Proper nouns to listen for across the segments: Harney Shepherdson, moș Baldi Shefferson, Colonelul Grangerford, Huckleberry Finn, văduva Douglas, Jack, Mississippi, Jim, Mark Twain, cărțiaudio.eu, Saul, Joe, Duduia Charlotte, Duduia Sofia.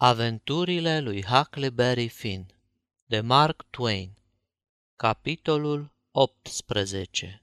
Aventurile lui Huckleberry Finn de Mark Twain. Capitolul 18.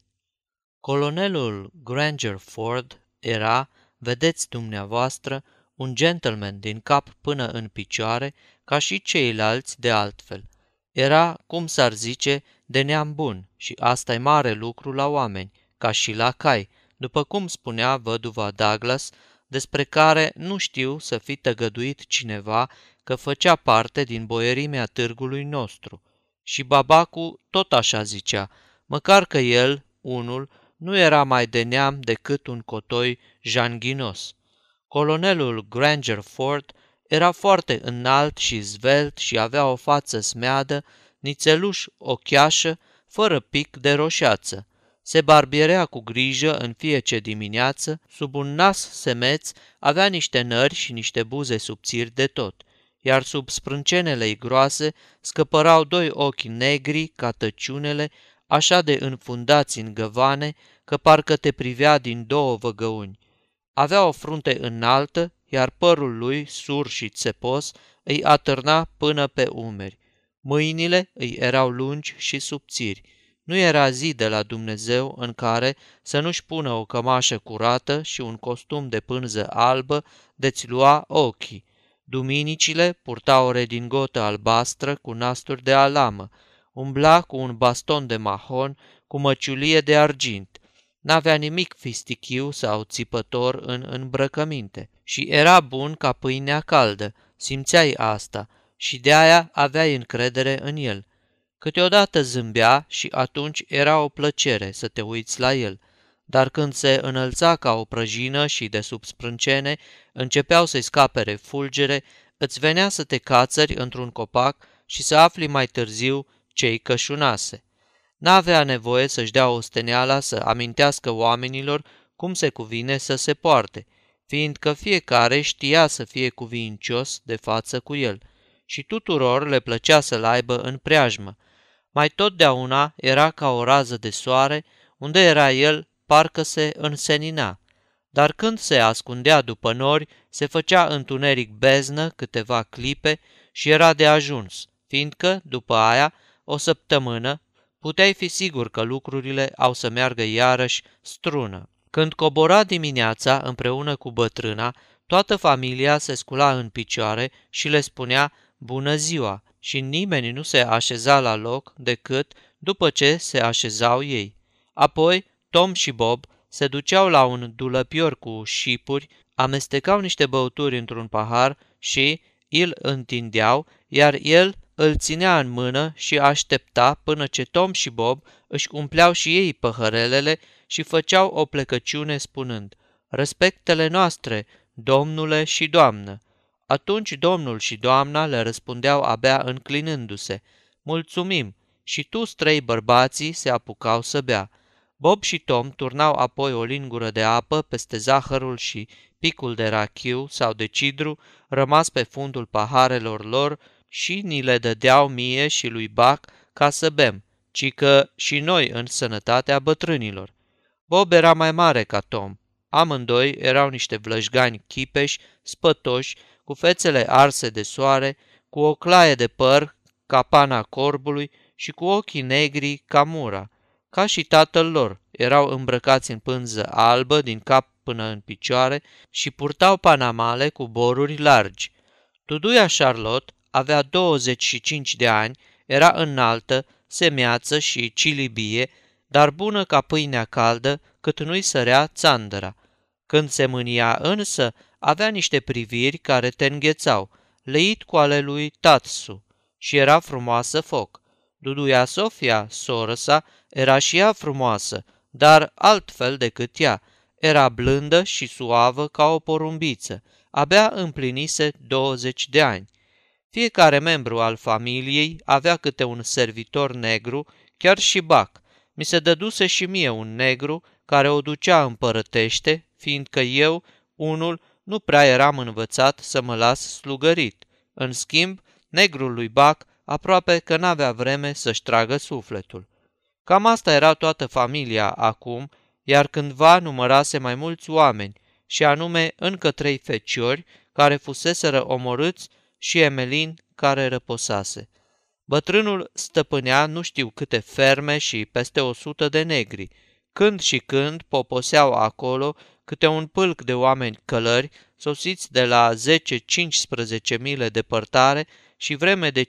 Colonelul Grangerford era, vedeți dumneavoastră, un gentleman din cap până în picioare, ca și ceilalți de altfel. Era, cum s-ar zice, de neam bun și asta e mare lucru la oameni, ca și la cai, după cum spunea văduva Douglas, despre care nu știu să fi tăgăduit cineva că făcea parte din boierimea târgului nostru. Și babacu tot așa zicea, măcar că el, unul, nu era mai de neam decât un cotoi janghinos. Colonelul Grangerford era foarte înalt și zvelt și avea o față smeadă, nițeluș ochiașă, fără pic de roșeață. Se barbierea cu grijă în fiecare dimineață, sub un nas semeț avea niște nări și niște buze subțiri de tot, iar sub sprâncenele-i groase scăpărau doi ochi negri ca tăciunele, așa de înfundați în găvane că parcă te privea din două văgăuni. Avea o frunte înaltă, iar părul lui, sur și țepos, îi atârna până pe umeri. Mâinile îi erau lungi și subțiri. Nu era zi de la Dumnezeu în care să nu-și pună o cămașă curată și un costum de pânză albă de-ți lua ochii. Duminicile purta o redingotă albastră cu nasturi de alamă, umbla cu un baston de mahon cu măciulie de argint, n-avea nimic fistichiu sau țipător în îmbrăcăminte și era bun ca pâinea caldă, simțeai asta și de-aia aveai încredere în el. Câteodată zâmbea și atunci era o plăcere să te uiți la el, dar când se înălța ca o prăjină și de sub sprâncene începeau să-i scapere fulgere, îți venea să te cațări într-un copac și să afli mai târziu ce-i cășunase. N-avea nevoie să-și dea osteneala să amintească oamenilor cum se cuvine să se poarte, fiindcă fiecare știa să fie cuvincios de față cu el și tuturor le plăcea să-l aibă în preajmă. Mai totdeauna era ca o rază de soare, unde era el, parcă se însenina. Dar când se ascundea după nori, se făcea întuneric beznă câteva clipe și era de ajuns, fiindcă, după aia, o săptămână, puteai fi sigur că lucrurile au să meargă iarăși strună. Când cobora dimineața împreună cu bătrâna, toată familia se scula în picioare și le spunea bună ziua și nimeni nu se așeza la loc decât după ce se așezau ei. Apoi Tom și Bob se duceau la un dulăpior cu șipuri, amestecau niște băuturi într-un pahar și îl întindeau, iar el îl ținea în mână și aștepta până ce Tom și Bob își umpleau și ei păhărelele și făceau o plecăciune spunând „Respectele noastre, domnule și doamnă!” Atunci domnul și doamna le răspundeau abia înclinându-se, „Mulțumim!” și toți trei bărbații se apucau să bea. Bob și Tom turnau apoi o lingură de apă peste zahărul și picul de rachiu sau de cidru rămas pe fundul paharelor lor și ni le dădeau mie și lui Buck ca să bem, cică și noi în sănătatea bătrânilor. Bob era mai mare ca Tom. Amândoi erau niște vlăjgani chipeși, spătoși, cu fețele arse de soare, cu o claie de păr ca pana corbului și cu ochii negri ca mura. Ca și tatăl lor, erau îmbrăcați în pânză albă din cap până în picioare și purtau panamale cu boruri largi. Duduia Charlotte avea 25 de ani, era înaltă, semeață și cilibie, dar bună ca pâinea caldă, cât nu-i sărea țandăra. Când se mânia însă, avea niște priviri care te înghețau, leit cu ale lui Tatsu, și era frumoasă foc. Duduia Sofia, soră sa, era și ea frumoasă, dar altfel decât ea. Era blândă și suavă ca o porumbiță. Abia împlinise 20 de ani. Fiecare membru al familiei avea câte un servitor negru, chiar și Buck. Mi se dăduse și mie un negru care o ducea împărătește, fiindcă eu, unul, nu prea eram învățat să mă las slugărit. În schimb, negrul lui Buck aproape că n-avea vreme să-și tragă sufletul. Cam asta era toată familia acum, iar cândva numărase mai mulți oameni, și anume încă 3 feciori, care fuseseră omorâți și Emelin care răposase. Bătrânul stăpânea nu știu câte ferme și peste 100 de negri. Când și când poposeau acolo câte un pâlc de oameni călări, sosiți de la 10-15 mile departare și vreme de 5-6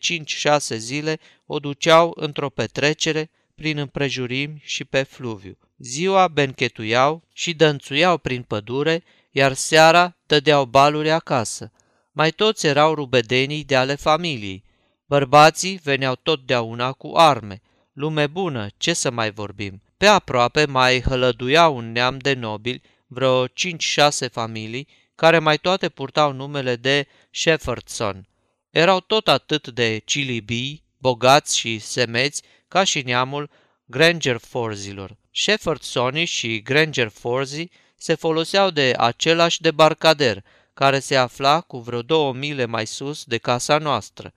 zile o duceau într-o petrecere prin împrejurimi și pe fluviu. Ziua benchetuiau și dănțuiau prin pădure, iar seara dădeau baluri acasă. Mai toți erau rubedenii de ale familiei. Bărbații veneau totdeauna cu arme. Lume bună, ce să mai vorbim? Pe aproape mai hălăduia un neam de nobili, vreo 5-6 familii, care mai toate purtau numele de Shepherdson. Erau tot atât de cilibii, bogați și semeți, ca și neamul Grangerforzilor. Shepherdson și Grangerforzii se foloseau de același debarcader, care se afla cu vreo 2 mile mai sus de casa noastră.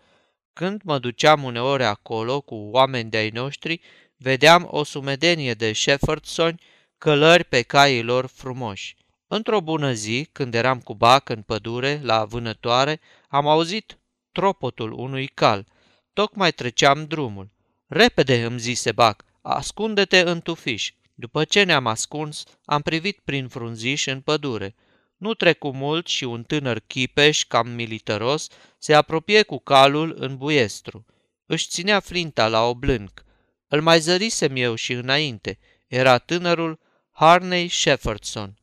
Când mă duceam uneori acolo cu oameni de-ai noștri, vedeam o sumedenie de Shepherdson călări pe caii lor frumoși. Într-o bună zi, când eram cu Bac în pădure, la vânătoare, am auzit tropotul unui cal. Tocmai treceam drumul. "Repede," îmi zise Bac, "ascunde-te în tufiș." După ce ne-am ascuns, am privit prin frunziș în pădure. Nu trecu mult și un tânăr chipeș, cam militaros, se apropie cu calul în buiestru. Își ținea flinta la oblânc. Îl mai zărisem eu și înainte. Era tânărul Harney Shepherdson.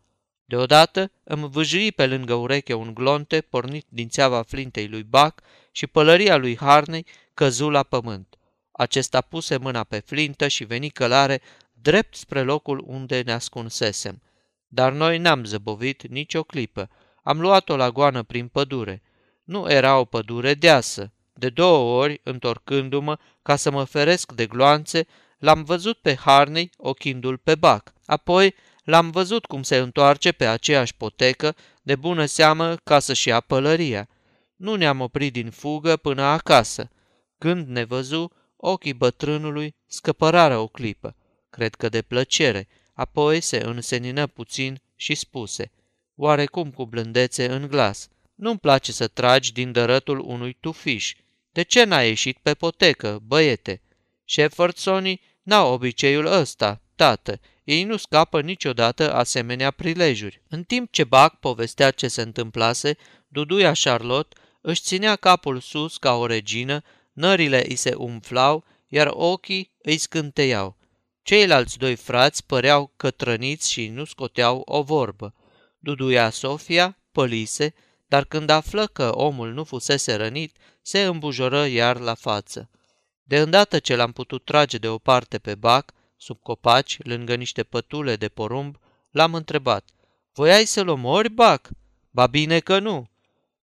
Deodată îmi vâjâi pe lângă ureche un glonte pornit din țeava flintei lui Buck și pălăria lui Harney căzu la pământ. Acesta puse mâna pe flintă și veni călare drept spre locul unde ne ascunsesem. Dar noi n-am zăbovit nicio clipă. Am luat-o la goană prin pădure. Nu era o pădure deasă. De 2 ori, întorcându-mă ca să mă feresc de gloanțe, l-am văzut pe Harney ochindu-l pe Bac. Apoi l-am văzut cum se întoarce pe aceeași potecă, de bună seamă ca să-și ia pălăria. Nu ne-am oprit din fugă până acasă. Când ne văzu, ochii bătrânului scăpărară o clipă, cred că de plăcere. Apoi se însenină puțin și spuse, oarecum cu blândețe în glas, "Nu-mi place să tragi din dărătul unui tufiș. De ce n-ai ieșit pe potecă, băiete? Shepherdson n-au obiceiul ăsta, tată. Ei nu scapă niciodată asemenea prilejuri." În timp ce Buck povestea ce se întâmplase, Duduia Charlotte își ținea capul sus ca o regină, nările îi se umflau, iar ochii îi scânteiau. Ceilalți 2 frați păreau cătrăniți și nu scoteau o vorbă. Duduia Sofia pălise, dar când află că omul nu fusese rănit, se îmbujoră iar la față. De îndată ce l-am putut trage de o parte pe Bac, sub copaci, lângă niște pătule de porumb, l-am întrebat, "Voiai să-l omori, Bac?" "Ba bine că nu."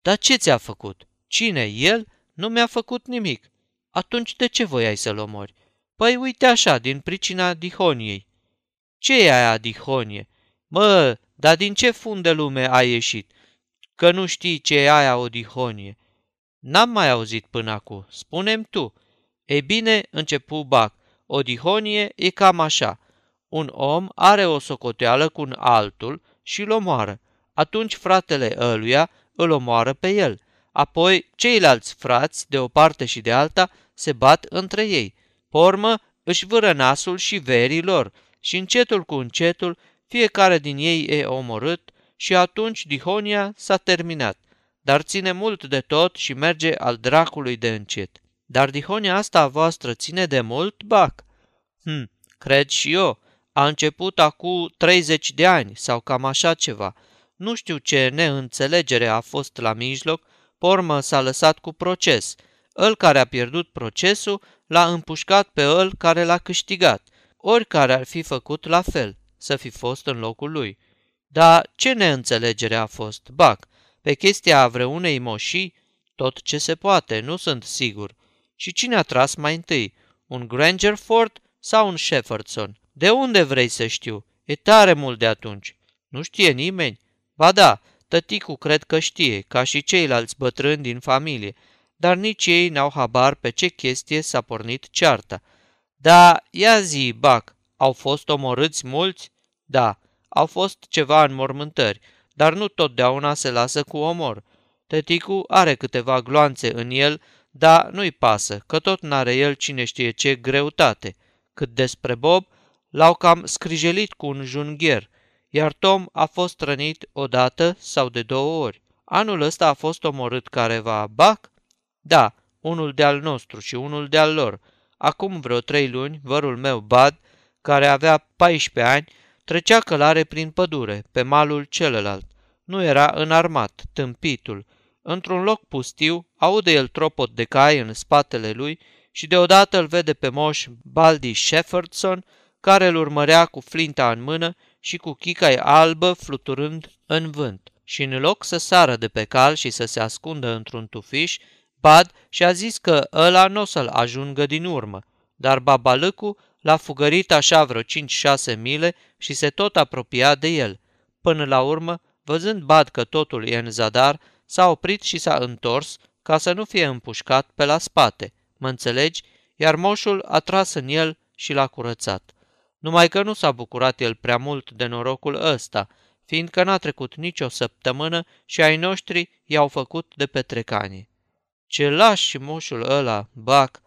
"Dar ce ți-a făcut?" "Cine, el? Nu mi-a făcut nimic." "Atunci de ce voiai să-l omori?" "Păi uite așa, din pricina dihoniei." "Ce e aia dihonie?" "Mă, dar din ce fund de lume ai ieșit? Că nu știi ce e aia o dihonie." "N-am mai auzit până acum, spune-mi tu." "Ei bine," începu Bac, "o dihonie e cam așa. Un om are o socoteală cu un altul și îl omoară. Atunci fratele ăluia îl omoară pe el. Apoi ceilalți frați, de o parte și de alta, se bat între ei. Pe urmă își vâră nasul și verii lor și încetul cu încetul fiecare din ei e omorât și atunci dihonia s-a terminat. Dar ține mult de tot și merge al dracului de încet." "Dar dihonia asta a voastră ține de mult, Bac?" Cred și eu. A început acum 30 de ani sau cam așa ceva. Nu știu ce neînțelegere a fost la mijloc, pe urmă s-a lăsat cu proces. Îl care a pierdut procesul l-a împușcat pe ăl care l-a câștigat. Oricare ar fi făcut la fel, să fi fost în locul lui." "Dar ce neînțelegere a fost, Bac? Pe chestia vreunei moșii?" "Tot ce se poate, nu sunt sigur." "Și cine a tras mai întâi, un Grangerford sau un Shepherdson?" "De unde vrei să știu? E tare mult de atunci." "Nu știe nimeni?" "Ba da, tăticul cred că știe, ca și ceilalți bătrâni din familie, dar nici ei n-au habar pe ce chestie s-a pornit cearta." "Da, ia zi, Bac, au fost omorâți mulți?" "Da, au fost ceva înmormântări, dar nu totdeauna se lasă cu omor." Tăticu are câteva gloanțe în el, dar nu-i pasă, că tot n-are el cine știe ce greutate. Cât despre Bob, l-au cam scrijelit cu un junghier, iar Tom a fost rănit odată sau de două ori. Anul ăsta a fost omorât careva, bac? Da, unul de-al nostru și unul de-al lor. Acum vreo 3 luni, vărul meu, Bad, care avea 14 ani, trecea călare prin pădure, pe malul celălalt. Nu era înarmat, tâmpitul. Într-un loc pustiu, aude el tropot de cai în spatele lui și deodată îl vede pe moș Baldi Shefferson, care îl urmărea cu flinta în mână și cu chica-i albă fluturând în vânt. Și în loc să sară de pe cal și să se ascundă într-un tufiș, Bad și-a zis că ăla n-o să-l ajungă din urmă, dar babalâcu l-a fugărit așa vreo 5-6 mile și se tot apropia de el. Până la urmă, văzând Bad că totul e în zadar, s-a oprit și s-a întors ca să nu fie împușcat pe la spate, mă înțelegi? Iar moșul a tras în el și l-a curățat. Numai că nu s-a bucurat el prea mult de norocul ăsta, fiindcă n-a trecut nicio săptămână și ai noștri i-au făcut de petrecanie. Ce laș și moșul ăla, bac!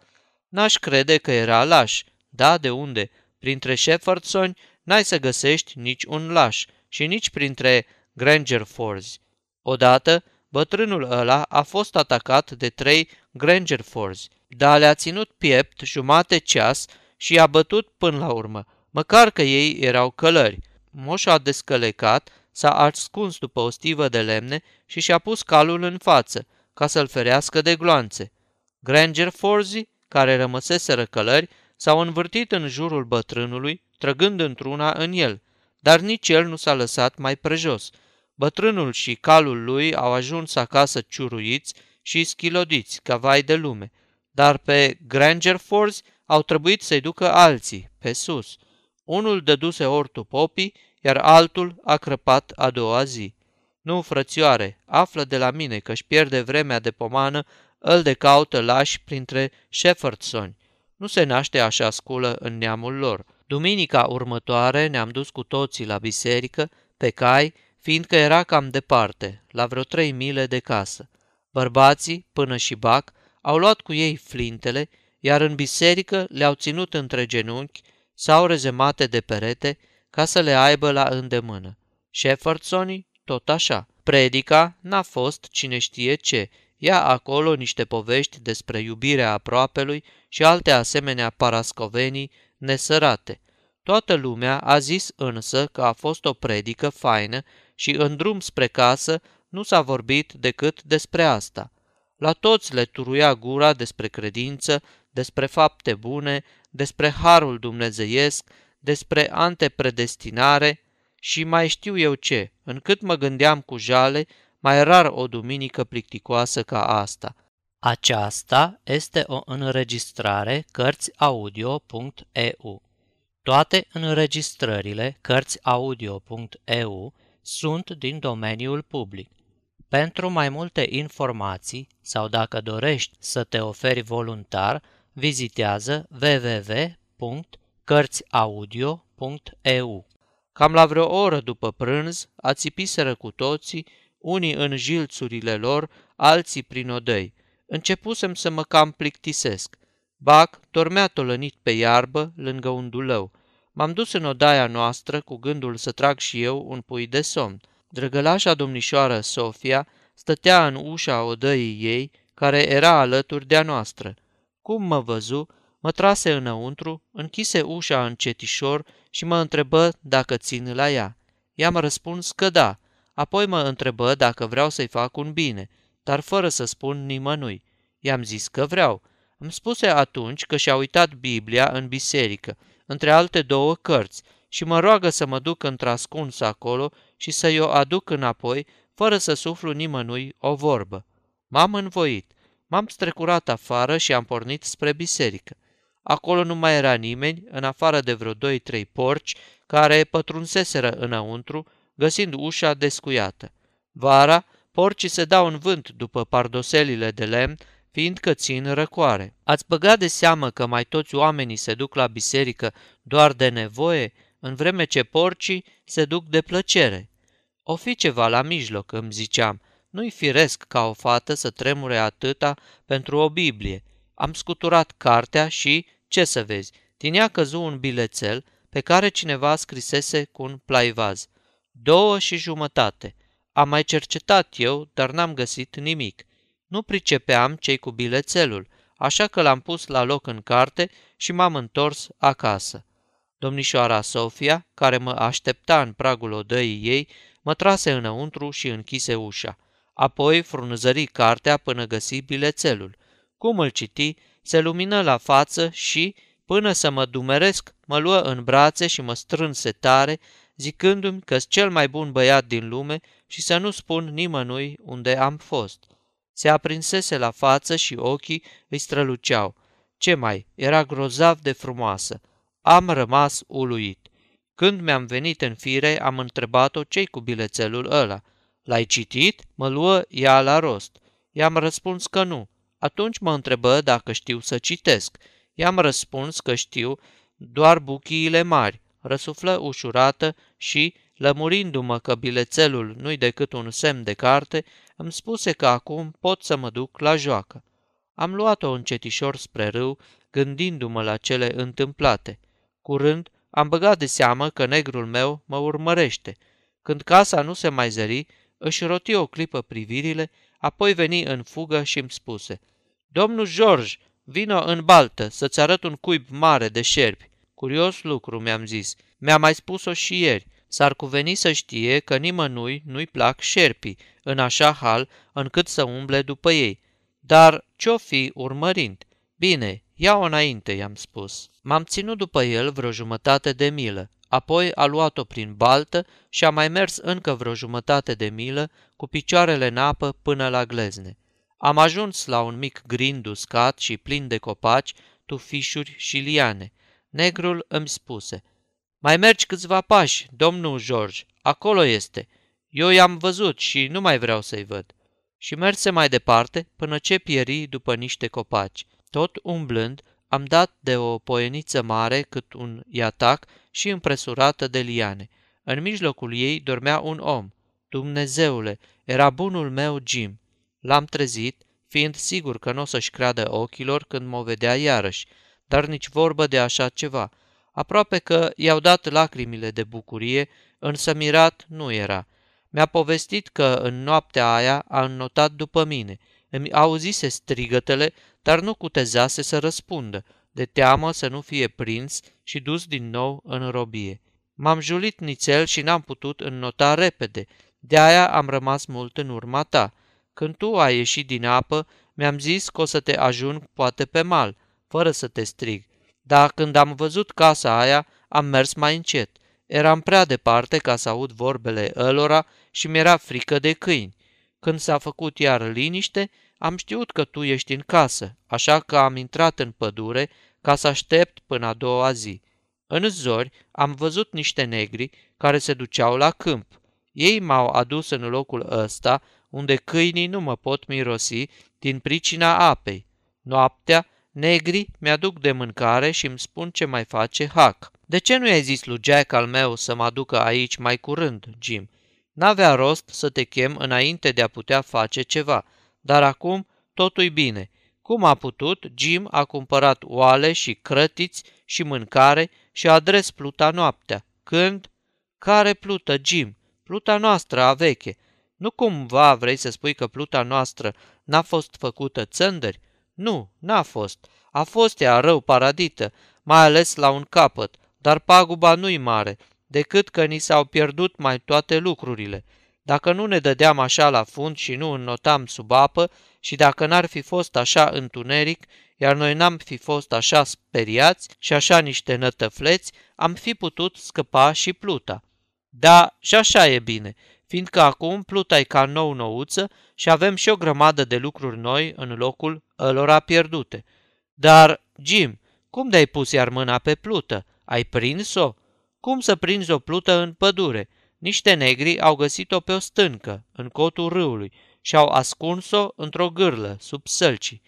N-aș crede că era laș, da, de unde? Printre Shepherdsoni n-ai să găsești nici un laș și nici printre Grangerfords. Odată, bătrânul ăla a fost atacat de 3 Grangerfords, dar le-a ținut piept jumate ceas și i-a bătut până la urmă, măcar că ei erau călări. Moșul a descălecat, s-a ascuns după o stivă de lemne și și-a pus calul în față, ca să-l ferească de gloanțe. Grangerfords, care rămăseseră călări, s-au învârtit în jurul bătrânului, trăgând într-una în el, dar nici el nu s-a lăsat mai prejos. Bătrânul și calul lui au ajuns acasă ciuruiți și schilodiți, ca vai de lume, dar pe Grangerfords au trebuit să-i ducă alții, pe sus. Unul dăduse ortul popii, iar altul a crăpat a doua zi. Nu, frățioare, află de la mine că-și pierde vremea de pomană, îl de caută lași printre Shepherdsoni. Nu se naște așa sculă în neamul lor. Duminica următoare ne-am dus cu toții la biserică, pe cai, fiindcă era cam departe, la vreo 3 mile de casă. Bărbații, până și bac, au luat cu ei flintele, iar în biserică le-au ținut între genunchi sau rezemate de perete ca să le aibă la îndemână. Shepherdsonii, tot așa. Predica n-a fost cine știe ce, ia acolo niște povești despre iubirea aproapelui și alte asemenea parascovenii nesărate. Toată lumea a zis însă că a fost o predică faină și în drum spre casă nu s-a vorbit decât despre asta. La toți le turuia gura despre credință, despre fapte bune, despre harul dumnezeiesc, despre antepredestinare și mai știu eu ce, încât mă gândeam cu jale, mai rar o duminică plicticoasă ca asta. Aceasta este o înregistrare cărțiaudio.eu. Toate înregistrările cărțiaudio.eu sunt din domeniul public. Pentru mai multe informații sau dacă dorești să te oferi voluntar, vizitează www.cărțiaudio.eu. Cam la vreo oră după prânz ațipiseră cu toții, unii în jilțurile lor, alții prin odăi. Începusem să mă cam plictisesc. Bac dormea tolănit pe iarbă, lângă un dulău. M-am dus în odaia noastră cu gândul să trag și eu un pui de somn. Drăgălașa domnișoară Sofia stătea în ușa odăii ei, care era alături de-a noastră. Cum mă văzu, mă trase înăuntru, închise ușa încetișor și mă întrebă dacă țin la ea. Ea m-a răspuns că da, apoi mă întrebă dacă vreau să-i fac un bine, dar fără să spun nimănui. I-am zis că vreau. Îmi spuse atunci că și-a uitat Biblia în biserică, între alte 2 cărți, și mă roagă să mă duc într-ascuns acolo și să-i o aduc înapoi, fără să suflu nimănui o vorbă. M-am învoit. M-am strecurat afară și am pornit spre biserică. Acolo nu mai era nimeni, în afară de vreo 2-3 porci, care pătrunseseră înăuntru, găsind ușa descuiată. Vara, porcii se dau în vânt după pardoselile de lemn, fiindcă țin răcoare. Ați băgat de seamă că mai toți oamenii se duc la biserică doar de nevoie, în vreme ce porcii se duc de plăcere. O fi ceva la mijloc, îmi ziceam, Nu-i firesc ca o fată să tremure atâta pentru o Biblie. Am scuturat cartea și, ce să vezi, din ea căzu un bilețel pe care cineva scrisese cu un plaivaz. 2,5. Am mai cercetat eu, dar n-am găsit nimic. Nu pricepeam ce-i cu bilețelul, așa că l-am pus la loc în carte și m-am întors acasă. Domnișoara Sofia, care mă aștepta în pragul odăii ei, mă trase înăuntru și închise ușa. Apoi frunzări cartea până găsi bilețelul. Cum îl citi, se lumină la față și, până să mă dumeresc, mă luă în brațe și mă strânse tare, zicându-mi că-s cel mai bun băiat din lume și să nu spun nimănui unde am fost. Se aprinsese la față și ochii îi străluceau. Ce mai, era grozav de frumoasă. Am rămas uluit. Când mi-am venit în fire, am întrebat-o ce-i cu bilețelul ăla. L-ai citit? Mă luă ea la rost. I-am răspuns că nu. Atunci mă întrebă dacă știu să citesc. I-am răspuns că știu doar buchiile mari. Răsuflă ușurată și, lămurindu-mă că bilețelul nu-i decât un semn de carte, îmi spuse că acum pot să mă duc la joacă. Am luat-o încetișor spre râu, gândindu-mă la cele întâmplate. Curând, am băgat de seamă că negrul meu mă urmărește. Când casa nu se mai zări, își roti o clipă privirile, apoi veni în fugă și îmi spuse: „Domnul George, vino în baltă să-ți arăt un cuib mare de șerpi." Curios lucru, mi-am zis. Mi-a mai spus-o și ieri. S-ar cuveni să știe că nimănui nu-i plac șerpii, în așa hal încât să umble după ei. Dar ce-o fi urmărind? Bine, ia-o înainte, i-am spus. M-am ținut după el vreo jumătate de milă, apoi a luat-o prin baltă și a mai mers încă vreo jumătate de milă cu picioarele în apă până la glezne. Am ajuns la un mic grind uscat și plin de copaci, tufișuri și liane. Negrul îmi spuse: „Mai mergi câțiva pași, domnul George, acolo este. Eu i-am văzut și nu mai vreau să-i văd." Și merse mai departe până ce pieri după niște copaci. Tot umblând, am dat de o poieniță mare cât un iatac și împresurată de liane. În mijlocul ei dormea un om. Dumnezeule, era bunul meu Jim. L-am trezit, fiind sigur că nu o să-și creadă ochilor când mă vedea iarăși, dar nici vorbă de așa ceva. Aproape că i-au dat lacrimile de bucurie, însă mirat nu era. Mi-a povestit că în noaptea aia a înnotat după mine. Îmi auzise strigătele, dar nu cutezase să răspundă, de teamă să nu fie prins și dus din nou în robie. M-am julit nițel și n-am putut înnota repede, de-aia am rămas mult în urma ta. Când tu ai ieșit din apă, mi-am zis că o să te ajung poate pe mal, fără să te strig. Dar când am văzut casa aia, am mers mai încet. Eram prea departe ca să aud vorbele ălora și mi-era frică de câini. Când s-a făcut iar liniște, am știut că tu ești în casă, așa că am intrat în pădure ca să aștept până a doua zi. În zori am văzut niște negri care se duceau la câmp. Ei m-au adus în locul ăsta, unde câinii nu mă pot mirosi din pricina apei. Noaptea, negrii mi-aduc de mâncare și îmi spun ce mai face Hac. „De ce nu i-ai zis lui Jack al meu să mă aducă aici mai curând, Jim? N-avea rost să te chem înainte de a putea face ceva, dar acum totu-i bine. Cum a putut, Jim a cumpărat oale și crătiți și mâncare și a adres pluta noaptea. Când? Care plută, Jim? Pluta noastră a veche. Nu cumva vrei să spui că pluta noastră n-a fost făcută țândări? Nu, n-a fost. A fost ea rău paradită, mai ales la un capăt, dar paguba nu-i mare, decât că ni s-au pierdut mai toate lucrurile. Dacă nu ne dădeam așa la fund și nu înnotam sub apă, și dacă n-ar fi fost așa întuneric, iar noi n-am fi fost așa speriați și așa niște nătăfleți, am fi putut scăpa și pluta. Da, și așa e bine, fiindcă acum pluta e ca nou-nouță și avem și o grămadă de lucruri noi în locul ălora pierdute. Dar, Jim, cum de-ai pus iar mâna pe plută? Ai prins-o? Cum să prinzi o plută în pădure? Niște negri au găsit-o pe o stâncă, în cotul râului, și au ascuns-o într-o gârlă, sub sălcii.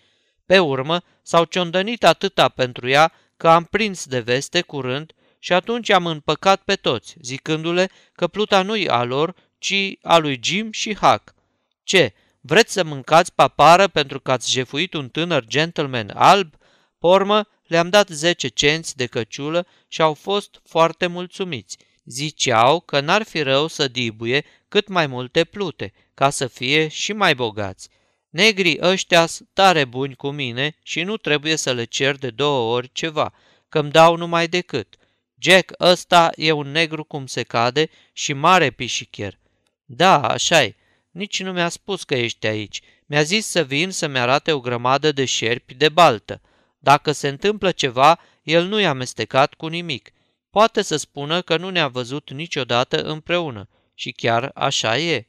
Pe urmă, s-au ciondănit atâta pentru ea că am prins de veste curând și atunci am împăcat pe toți, zicându-le că pluta nu-i a lor, ci a lui Jim și Hac. Ce, Vreți să mâncați papară pentru că ați jefuit un tânăr gentleman alb? Pormă, le-am dat 10 cenți de căciulă și au fost foarte mulțumiți. Ziceau că n-ar fi rău să dibuie cât mai multe plute, ca să fie și mai bogați. Negrii ăștia-s tare buni cu mine și nu trebuie să le cer de 2 ori ceva, că-mi dau numai decât. Jack ăsta e un negru cum se cade și mare pișichier. Da, așa-i. Nici nu mi-a spus că ești aici. Mi-a zis să vin să-mi arate o grămadă de șerpi de baltă. Dacă se întâmplă ceva, el nu-i amestecat cu nimic. Poate să spună că nu ne-a văzut niciodată împreună. Și chiar așa e.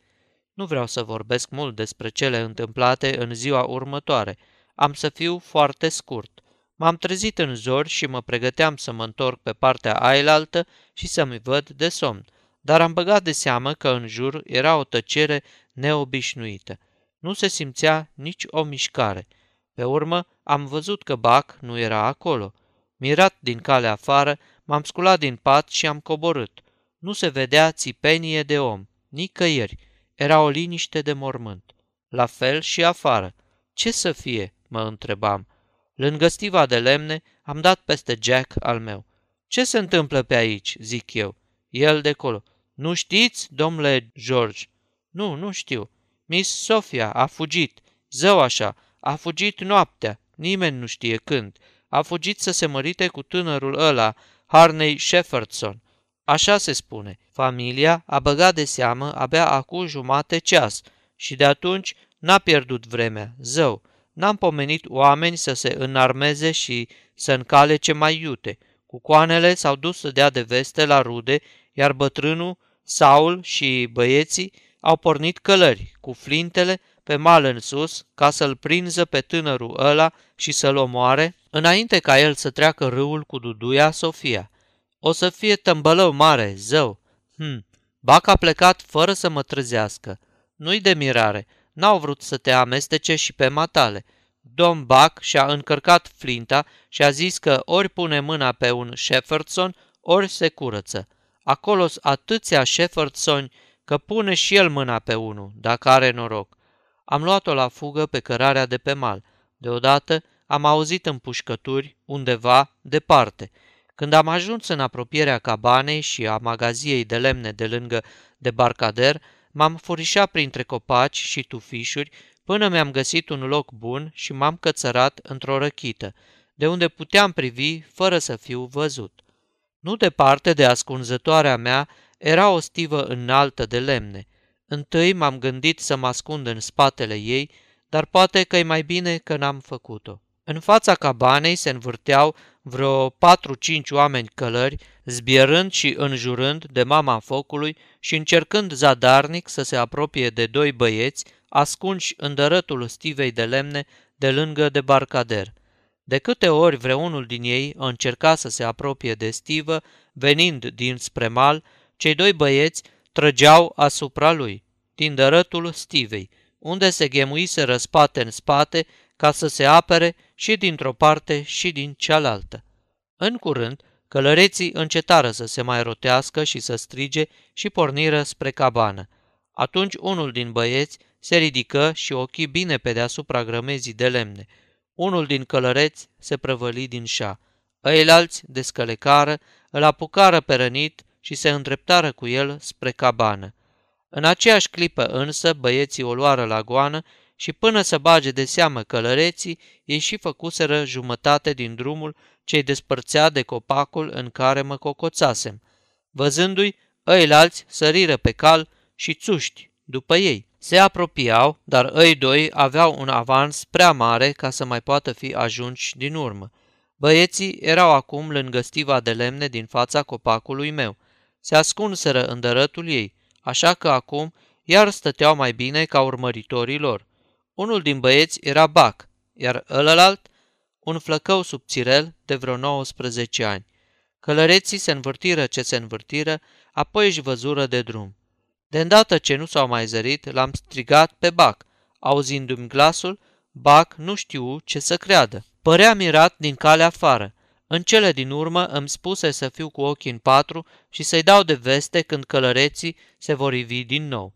Nu vreau să vorbesc mult despre cele întâmplate în ziua următoare. Am să fiu foarte scurt. M-am trezit în zori și mă pregăteam să mă întorc pe partea ailaltă și să-mi văd de somn, dar am băgat de seamă că în jur era o tăcere neobișnuită. Nu se simțea nici o mișcare. Pe urmă am văzut că Buck nu era acolo. Mirat din cale afară, m-am sculat din pat și am coborât. Nu se vedea țipenie de om, nicăieri. Era o liniște de mormânt. La fel și afară. Ce să fie? Mă întrebam. Lângă stiva de lemne, am dat peste Jack al meu. Ce se întâmplă pe aici? Zic eu. El de colo. Nu știți, domnule George? Nu știu. Miss Sofia a fugit. Zău așa. A fugit noaptea. Nimeni nu știe când. A fugit să se mărite cu tânărul ăla, Harney Shepherdson. Așa se spune. Familia a băgat de seamă abia acum 1/2 ceas și de atunci n-a pierdut vremea. Zău. N-am pomenit oameni să se înarmeze și să încale ce mai iute. Cucoanele s-au dus să dea de veste la rude, iar bătrânul, Saul și băieții au pornit călări cu flintele pe mal în sus ca să-l prinză pe tânărul ăla și să-l omoare, înainte ca el să treacă râul cu Duduia Sofia. O să fie tămbălău mare, zău! Buck a plecat fără să mă trezească. Nu-i de mirare. N-au vrut să te amestece și pe matale. Dom Buck și-a încărcat flinta și a zis că ori pune mâna pe un Shepherdson, ori se curăță. Acolo-s atâția Shepherdsoni că pune și el mâna pe unul, dacă are noroc. Am luat-o la fugă pe cărarea de pe mal. Deodată am auzit împușcături undeva departe. Când am ajuns în apropierea cabanei și a magaziei de lemne de lângă debarcader, m-am furișat printre copaci și tufișuri până mi-am găsit un loc bun și m-am cățărat într-o răchită, de unde puteam privi fără să fiu văzut. Nu departe de ascunzătoarea mea era o stivă înaltă de lemne. Întâi m-am gândit să mă ascund în spatele ei, dar poate că e mai bine că n-am făcut-o. În fața cabanei se învârteau vreo 4-5 oameni călări, zbierând și înjurând de mama focului și încercând zadarnic să se apropie de 2 băieți, ascunși în dărătul stivei de lemne de lângă debarcader. De câte ori vreunul din ei încerca să se apropie de stivă, venind dinspre mal, cei 2 băieți trăgeau asupra lui, din dărătul stivei, unde se ghemuiseră spate în spate ca să se apere și dintr-o parte și din cealaltă. În curând, călăreții încetară să se mai rotească și să strige și porniră spre cabană. Atunci unul din băieți se ridică și ochii bine pe deasupra grămezii de lemne. Unul din călăreți se prăvăli din șa. Ăilalți descălecară, îl apucară pe rănit și se îndreptară cu el spre cabană. În aceeași clipă însă băieții o luară la goană și până să bage de seamă călăreții, ei și făcuseră 1/2 din drumul ce-i despărțea de copacul în care mă cocoțasem. Văzându-i, ăilalți săriră pe cal și țuști după ei. Se apropiau, dar ei 2 aveau un avans prea mare ca să mai poată fi ajunși din urmă. Băieții erau acum lângă stiva de lemne din fața copacului meu. Se ascunseră în dărătul ei, așa că acum iar stăteau mai bine ca urmăritorii lor. Unul din băieți era Buck, iar ălălalt, un flăcău subțirel de vreo 19 ani. Călăreții se învârtiră ce se învârtiră, apoi își văzură de drum. De îndată ce nu s-au mai zărit, l-am strigat pe Buck. Auzindu-mi glasul, Buck nu știu ce să creadă. Părea mirat din cale afară. În cele din urmă îmi spuse să fiu cu ochii în patru și să-i dau de veste când călăreții se vor ivi din nou.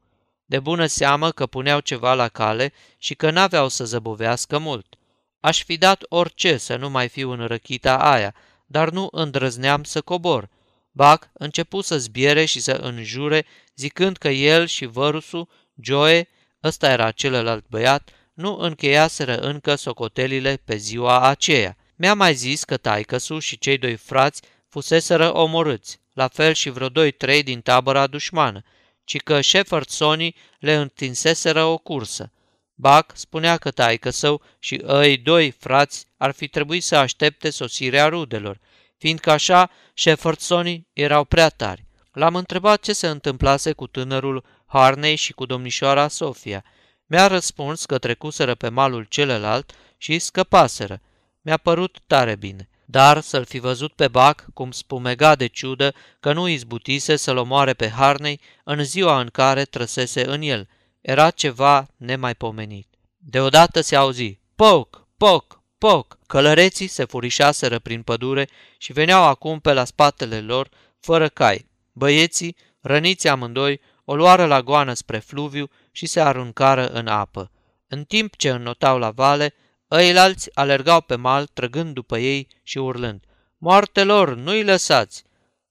de bună seamă că puneau ceva la cale și că n-aveau să zăbovească mult. Aș fi dat orice să nu mai fiu în răchita aia, dar nu îndrăzneam să cobor. Buck începu să zbiere și să înjure, zicând că el și vărusul, Joe, ăsta era celălalt băiat, nu încheiaseră încă socotelile pe ziua aceea. Mi-a mai zis că taicăsul și cei doi frați fuseseră omorâți, la fel și vreo 2-3 din tabăra dușmană, ci că Shepherdson le întinseseră o cursă. Buck spunea că taică-său și ei doi frați ar fi trebuit să aștepte sosirea rudelor, fiindcă așa Shepherdson erau prea tari. L-am întrebat ce se întâmplase cu tânărul Harney și cu domnișoara Sofia. Mi-a răspuns că trecuseră pe malul celălalt și scăpaseră. Mi-a părut tare bine, dar să-l fi văzut pe Buck cum spumega de ciudă că nu izbutise să-l omoare pe Harney în ziua în care trăsese în el. Era ceva nemaipomenit. Deodată se auzi poc, poc, poc. Călăreții se furișaseră prin pădure și veneau acum pe la spatele lor, fără cai. Băieții, răniți amândoi, o luară la goană spre fluviu și se aruncară în apă. În timp ce înnotau la vale, ăilalți alergau pe mal, trăgând după ei și urlând: "Moarte lor, nu-i lăsați!"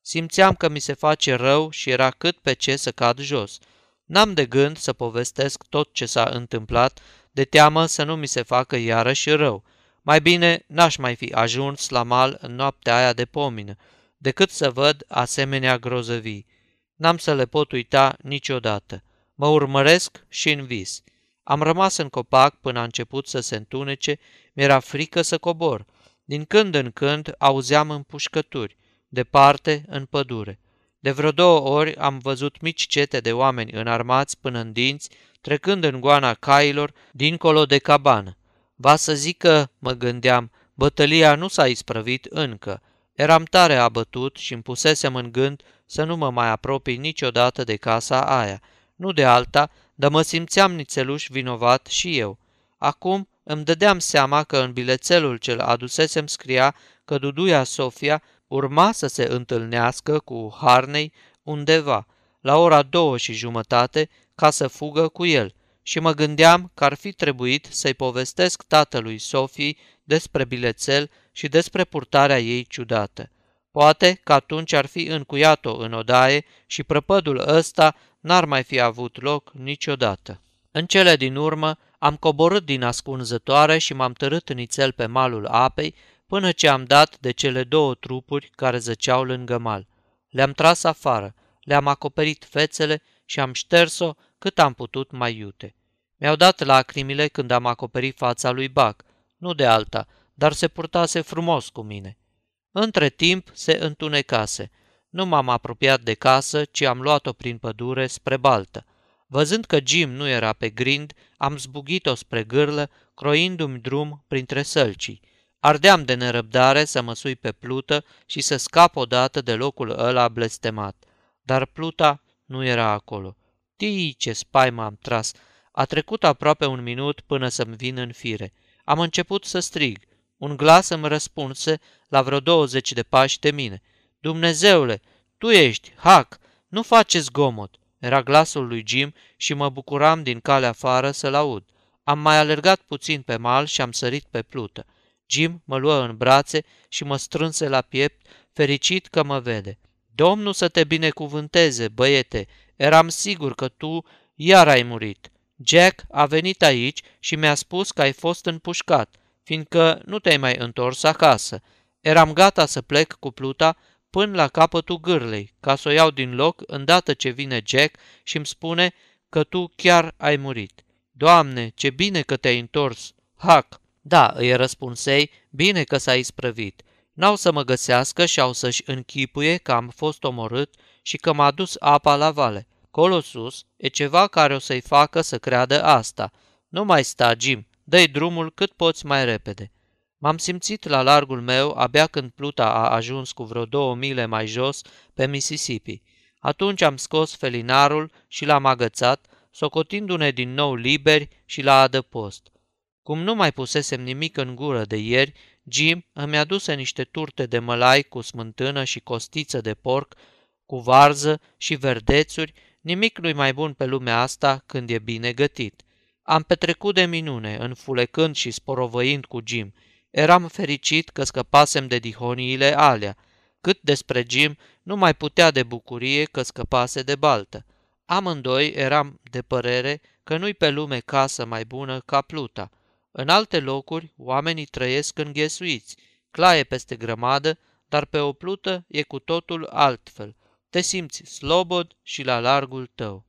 Simțeam că mi se face rău și era cât pe ce să cad jos. N-am de gând să povestesc tot ce s-a întâmplat, de teamă să nu mi se facă iarăși rău. Mai bine n-aș mai fi ajuns la mal în noaptea aia de pomină, decât să văd asemenea grozăvii. N-am să le pot uita niciodată. Mă urmăresc și în vis. Am rămas în copac până a început să se întunece, mi-era frică să cobor. Din când în când auzeam împușcături, departe în pădure. De vreo 2 ori am văzut mici cete de oameni înarmați până în dinți, trecând în goana cailor, dincolo de cabană. Va să zic că, mă gândeam, bătălia nu s-a isprăvit încă. Eram tare abătut și îmi pusesem în gând să nu mă mai apropii niciodată de casa aia. Nu de alta, dar mă simțeam nițeluș vinovat și eu. Acum îmi dădeam seama că în bilețelul ce-l adusesem scria că Duduia Sofia urma să se întâlnească cu Harney undeva, la ora 2:30, ca să fugă cu el, și mă gândeam că ar fi trebuit să-i povestesc tatălui Sofiei despre bilețel și despre purtarea ei ciudată. Poate că atunci ar fi încuiat-o în odaie și prăpădul ăsta n-ar mai fi avut loc niciodată. În cele din urmă am coborât din ascunzătoare și m-am târât nițel pe malul apei, până ce am dat de cele 2 trupuri care zăceau lângă mal. Le-am tras afară, le-am acoperit fețele și am șters-o cât am putut mai iute. Mi-au dat lacrimile când am acoperit fața lui Buck, nu de alta, dar se purtase frumos cu mine. Între timp se întunecase. Nu m-am apropiat de casă, ci am luat-o prin pădure spre baltă. Văzând că Jim nu era pe grind, am zbugit-o spre gârlă, croindu-mi drum printre sălcii. Ardeam de nerăbdare să mă sui pe plută și să scap odată de locul ăla blestemat. Dar pluta nu era acolo. Tii, ce spaimă am tras! A trecut aproape 1 minut până să-mi vin în fire. Am început să strig. Un glas îmi răspunse la vreo 20 de pași de mine. "Dumnezeule, tu ești, hac! Nu face zgomot!" Era glasul lui Jim și mă bucuram din calea afară să-l aud. Am mai alergat puțin pe mal și am sărit pe plută. Jim mă luă în brațe și mă strânse la piept, fericit că mă vede. "Domnul să te binecuvânteze, băiete, eram sigur că tu iar ai murit. Jack a venit aici și mi-a spus că ai fost împușcat, fiindcă nu te-ai mai întors acasă. Eram gata să plec cu pluta până la capătul gârlei, ca să o iau din loc îndată ce vine Jack și îmi spune că tu chiar ai murit. Doamne, ce bine că te-ai întors, hac!" "Da," îi răspunsei, "bine că s-a isprăvit. N-au să mă găsească și au să-și închipuie că am fost omorât și că m-a dus apa la vale. Colo sus e ceva care o să-i facă să creadă asta. Nu mai sta, Jim, dă-i drumul cât poți mai repede." M-am simțit la largul meu abia când pluta a ajuns cu vreo 2 mile mai jos pe Mississippi. Atunci am scos felinarul și l-am agățat, socotindu-ne din nou liberi și la adăpost. Cum nu mai pusesem nimic în gură de ieri, Jim îmi aduse niște turte de mălai cu smântână și costiță de porc, cu varză și verdețuri, Nimic nu-i mai bun pe lumea asta când e bine gătit. Am petrecut de minune, înfulecând și sporovăind cu Jim. Eram fericit că scăpasem de dihoniile alea. Cât despre Jim, nu mai putea de bucurie că scăpase de baltă. Amândoi eram de părere că nu-i pe lume casă mai bună ca Pluta. În alte locuri, oamenii trăiesc înghesuiți, claie peste grămadă, dar pe o plută e cu totul altfel. Te simți slobod și la largul tău.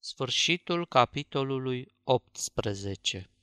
Sfârșitul capitolului 18.